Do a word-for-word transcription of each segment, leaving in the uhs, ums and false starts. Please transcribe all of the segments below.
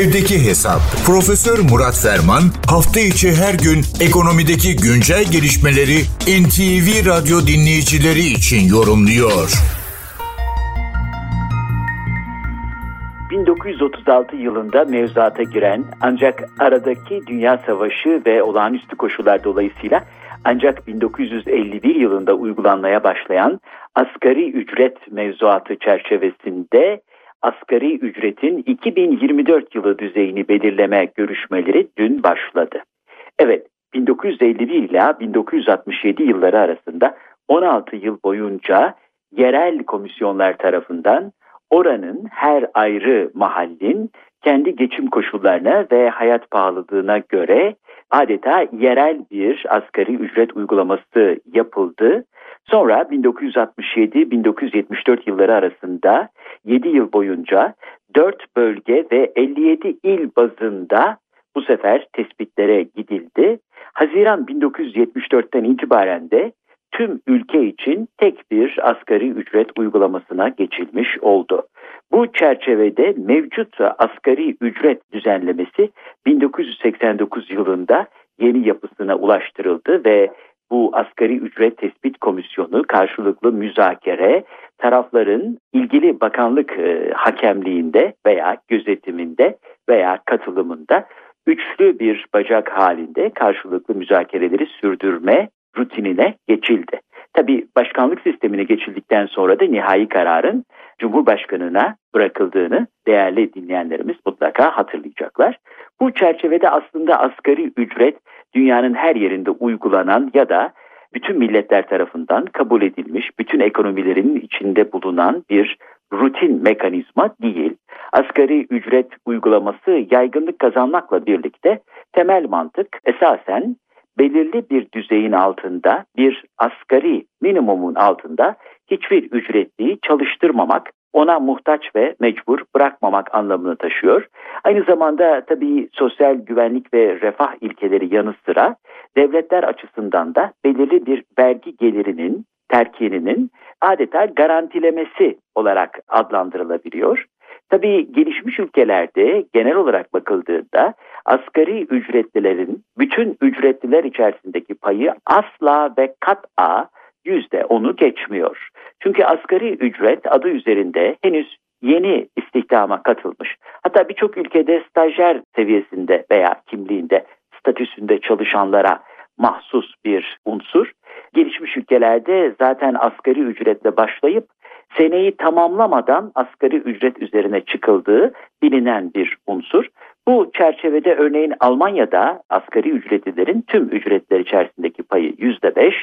Evdeki Hesap. Profesör Murat Ferman hafta içi her gün ekonomideki güncel gelişmeleri N T V Radyo dinleyicileri için yorumluyor. bin dokuz yüz otuz altı yılında mevzuata giren ancak aradaki Dünya Savaşı ve olağanüstü koşullar dolayısıyla ancak bin dokuz yüz elli bir yılında uygulanmaya başlayan asgari ücret mevzuatı çerçevesinde asgari ücretin iki bin yirmi dört yılı düzeyini belirleme görüşmeleri dün başladı. Evet, bin dokuz yüz elli bir ile bin dokuz yüz altmış yedi yılları arasında on altı yıl boyunca yerel komisyonlar tarafından oranın her ayrı mahallin kendi geçim koşullarına ve hayat pahalılığına göre adeta yerel bir asgari ücret uygulaması yapıldı. Sonra bin dokuz yüz altmış yedi - bin dokuz yüz yetmiş dört yılları arasında yedi yıl boyunca dört bölge ve elli yedi il bazında bu sefer tespitlere gidildi. Haziran bin dokuz yüz yetmiş dörtten itibaren de tüm ülke için tek bir asgari ücret uygulamasına geçilmiş oldu. Bu çerçevede mevcut asgari ücret düzenlemesi bin dokuz yüz seksen dokuz yılında yeni yapısına ulaştırıldı ve bu asgari ücret tespit komisyonu karşılıklı müzakere tarafların ilgili bakanlık e, hakemliğinde veya gözetiminde veya katılımında üçlü bir bacak halinde karşılıklı müzakereleri sürdürme rutinine geçildi. Tabii başkanlık sistemine geçildikten sonra da nihai kararın Cumhurbaşkanı'na bırakıldığını değerli dinleyenlerimiz mutlaka hatırlayacaklar. Bu çerçevede aslında asgari ücret dünyanın her yerinde uygulanan ya da bütün milletler tarafından kabul edilmiş, bütün ekonomilerin içinde bulunan bir rutin mekanizma değil. Asgari ücret uygulaması yaygınlık kazanmakla birlikte temel mantık esasen belirli bir düzeyin altında, bir asgari minimumun altında hiçbir ücretliyi çalıştırmamak, ona muhtaç ve mecbur bırakmamak anlamını taşıyor. Aynı zamanda tabii sosyal güvenlik ve refah ilkeleri yanı sıra devletler açısından da belirli bir vergi gelirinin, terkininin adeta garantilemesi olarak adlandırılabiliyor. Tabii gelişmiş ülkelerde genel olarak bakıldığında asgari ücretlilerin bütün ücretliler içerisindeki payı asla ve kat'a yüzde onu geçmiyor. Çünkü asgari ücret adı üzerinde henüz yeni istihdama katılmış. Hatta birçok ülkede stajyer seviyesinde veya kimliğinde, statüsünde çalışanlara mahsus bir unsur. Gelişmiş ülkelerde zaten asgari ücretle başlayıp seneyi tamamlamadan asgari ücret üzerine çıkıldığı bilinen bir unsur. Bu çerçevede örneğin Almanya'da asgari ücretlilerin tüm ücretler içerisindeki payı yüzde beş,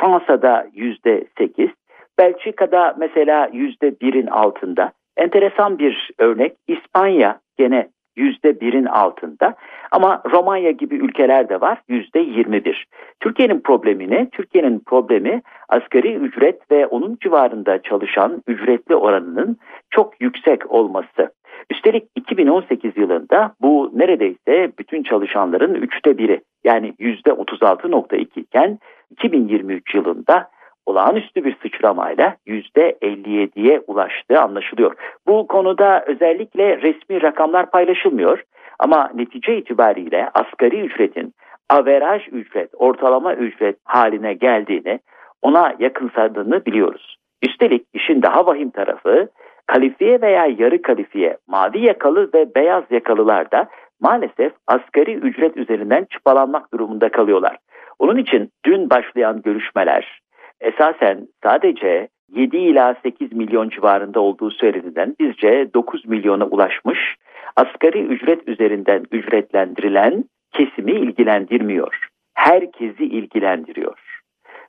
Fransa'da yüzde sekiz, Belçika'da mesela yüzde birin altında. Enteresan bir örnek İspanya gene yüzde birin altında ama Romanya gibi ülkeler de var yüzde yirmi bir. Türkiye'nin problemi ne? Türkiye'nin problemi asgari ücret ve onun civarında çalışan ücretli oranının çok yüksek olması. Üstelik iki bin on sekiz yılında bu neredeyse bütün çalışanların üçte biri yani yüzde otuz altı virgül iki iken iki bin yirmi üç yılında olağanüstü bir sıçramayla yüzde elli yediye ulaştığı anlaşılıyor. Bu konuda özellikle resmi rakamlar paylaşılmıyor ama netice itibariyle asgari ücretin averaj ücret, ortalama ücret haline geldiğini, ona yakınsandığını biliyoruz. Üstelik işin daha vahim tarafı kalifiye veya yarı kalifiye, mavi yakalı ve beyaz yakalılar da maalesef asgari ücret üzerinden çıpalanmak durumunda kalıyorlar. Onun için dün başlayan görüşmeler, esasen sadece yedi ila sekiz milyon civarında olduğu söylenilen bizce dokuz milyona ulaşmış asgari ücret üzerinden ücretlendirilen kesimi ilgilendirmiyor. Herkesi ilgilendiriyor.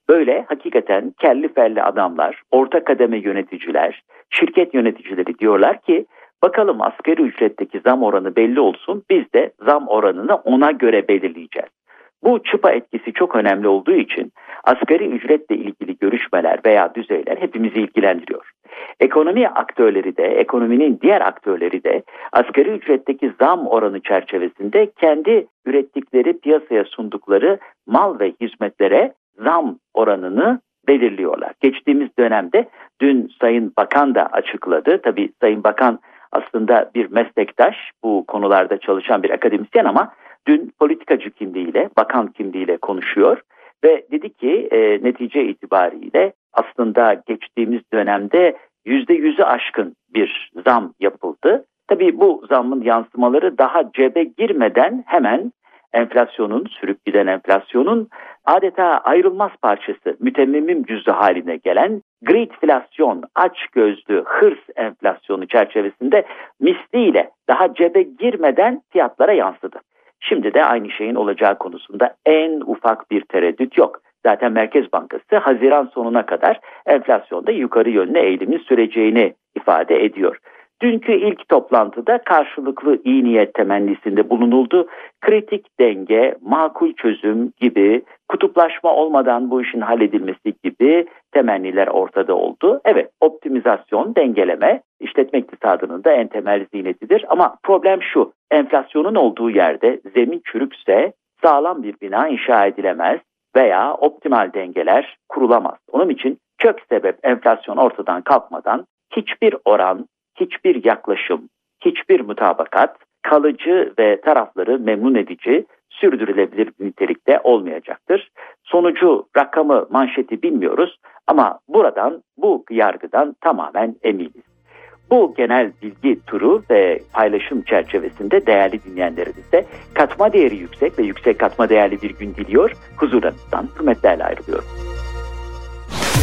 Böyle hakikaten kelli felli adamlar, orta kademe yöneticiler, şirket yöneticileri diyorlar ki bakalım asgari ücretteki zam oranı belli olsun, biz de zam oranını ona göre belirleyeceğiz. Bu çıpa etkisi çok önemli olduğu için asgari ücretle ilgili görüşmeler veya düzeyler hepimizi ilgilendiriyor. Ekonomi aktörleri de, ekonominin diğer aktörleri de asgari ücretteki zam oranı çerçevesinde kendi ürettikleri, piyasaya sundukları mal ve hizmetlere zam oranını belirliyorlar. Geçtiğimiz dönemde dün Sayın Bakan da açıkladı. Tabii Sayın Bakan aslında bir meslektaş, bu konularda çalışan bir akademisyen ama dün politikacı kimliğiyle, bakan kimliğiyle konuşuyor ve dedi ki e, netice itibariyle aslında geçtiğimiz dönemde yüzde yüzü aşkın bir zam yapıldı. Tabii bu zammın yansımaları daha cebe girmeden hemen enflasyonun, sürüp giden enflasyonun adeta ayrılmaz parçası, mütemmim cüzdü haline gelen gridflasyon, açgözlü hırs enflasyonu çerçevesinde misliyle daha cebe girmeden fiyatlara yansıdı. Şimdi de aynı şeyin olacağı konusunda en ufak bir tereddüt yok. Zaten Merkez Bankası Haziran sonuna kadar enflasyonda yukarı yönlü eğilimin süreceğini ifade ediyor. Dünkü ilk toplantıda karşılıklı iyi niyet temennisinde bulunuldu. Kritik denge, makul çözüm gibi, kutuplaşma olmadan bu işin halledilmesi gibi temenniler ortada oldu. Evet, optimizasyon, dengeleme işletme iktisadının da en temel ziynetidir. Ama problem şu, enflasyonun olduğu yerde zemin çürükse sağlam bir bina inşa edilemez veya optimal dengeler kurulamaz. Onun için kök sebep enflasyon ortadan kalkmadan hiçbir oran, hiçbir yaklaşım, hiçbir mutabakat kalıcı ve tarafları memnun edici, sürdürülebilir nitelikte olmayacaktır. Sonucu, rakamı, manşeti bilmiyoruz ama buradan, bu yargıdan tamamen eminiz. Bu genel bilgi turu ve paylaşım çerçevesinde değerli dinleyenlerimize katma değeri yüksek ve yüksek katma değerli bir gün diliyor, huzurlarınızdan hürmetlerle ayrılıyorum.